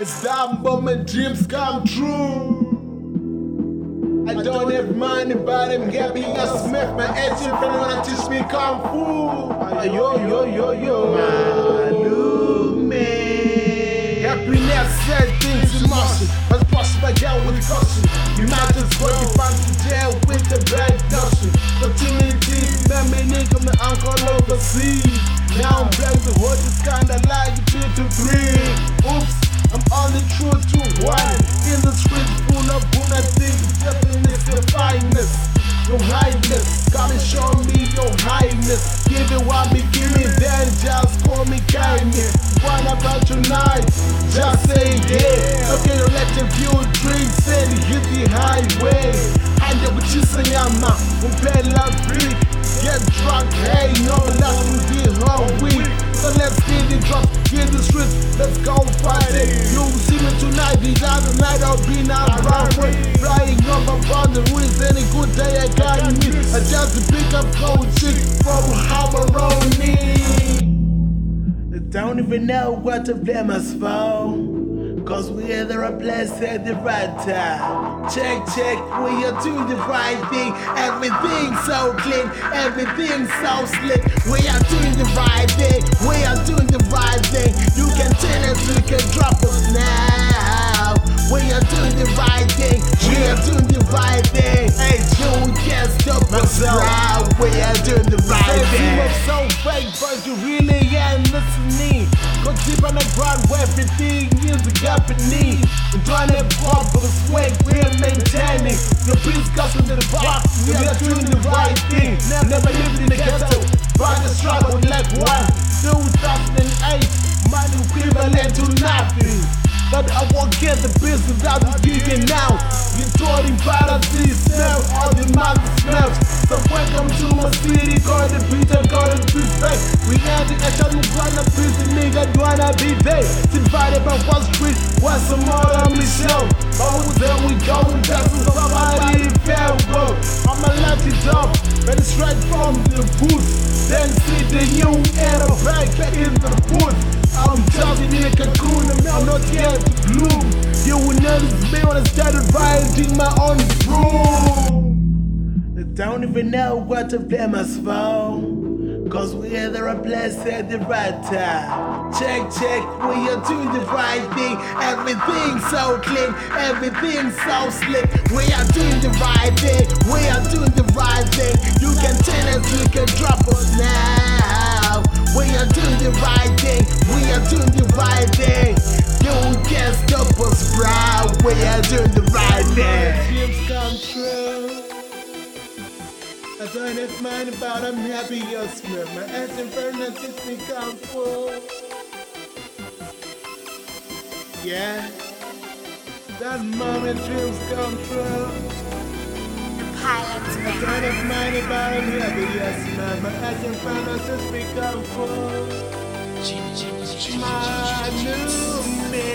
It's that moment dreams come true. I don't have money, but I'm happy. I smack my ass in front when I teach me kung fu. Malume. Happiness said things in motion, but push my down with caution. You might just go to fancy jail with the black notion. Continuity, memory from my uncle overseas. Now I'm black, the world is kinda like 2 to 3. Oops. I'm only true to one. In the streets full of Buddha things. Definitely the fineness, your highness. Come and show me your highness. Give it what me, give me, then just call me, carry me. What about tonight? Just say yeah. Okay, don't let the view drink, said hit the highway. I know what you say, I'm not. We'll play like free. Get drunk, hey, no, last will be whole week. So let's get it drunk. Get the streets, let's go fight it. You'll see me tonight, the other night I'll be now around with. Flying off upon the wings, any good day I got me. I just pick up cold chick from Habaroni. I don't even know what to blame us for, cause we are the right place at the right time. Check, we are doing the right thing. Everything's so clean, everything's so slick. We are doing the right thing, we are doing the right thing. You can tell us, you can drop us now. We are doing the right thing, we are doing the right thing. Hey, you can't stop us now. We are doing the right thing. You are so fake, but you really ain't listening. Go deep on the ground where everything is happening. Don't have hope for the swag, we are maintaining. Your peace comes into the box, we are doing the right thing. Never lived in the ghetto, but the struggle like one. 2008, money equivalent to nothing. But I won't get the business out of giving out. You told him paradise, smell all the mouth smells. So welcome to my city, call the Peter, call the respect. We had the action, wanna be the nigga, wanna be there. Divided by one street, what's the more on the show? Oh, there we go, that's somebody fair world. I'm a lucky dog, but it's right from the booth. Then see the new era back in the booth. I'm just in a cocoon, I'm not here to gloom. You will notice me when I started riding my own broom. I don't even know what to blame us for, cause we are the right place at the right time. Check, we are doing the right thing. Everything's so clean, everything's so slick. We are doing the right thing, we are doing the right thing. You can tell us, you can drop us. We are doing the right thing, we are doing the right thing. You can't stop us, proud. We are doing the right thing. Dreams come true. I don't have money, but I'm happy you swear. My ass in front of this become full. Yeah, that moment dreams come true. I don't have money, but I'm happy, yes, man. My ass and finances become full. Malume.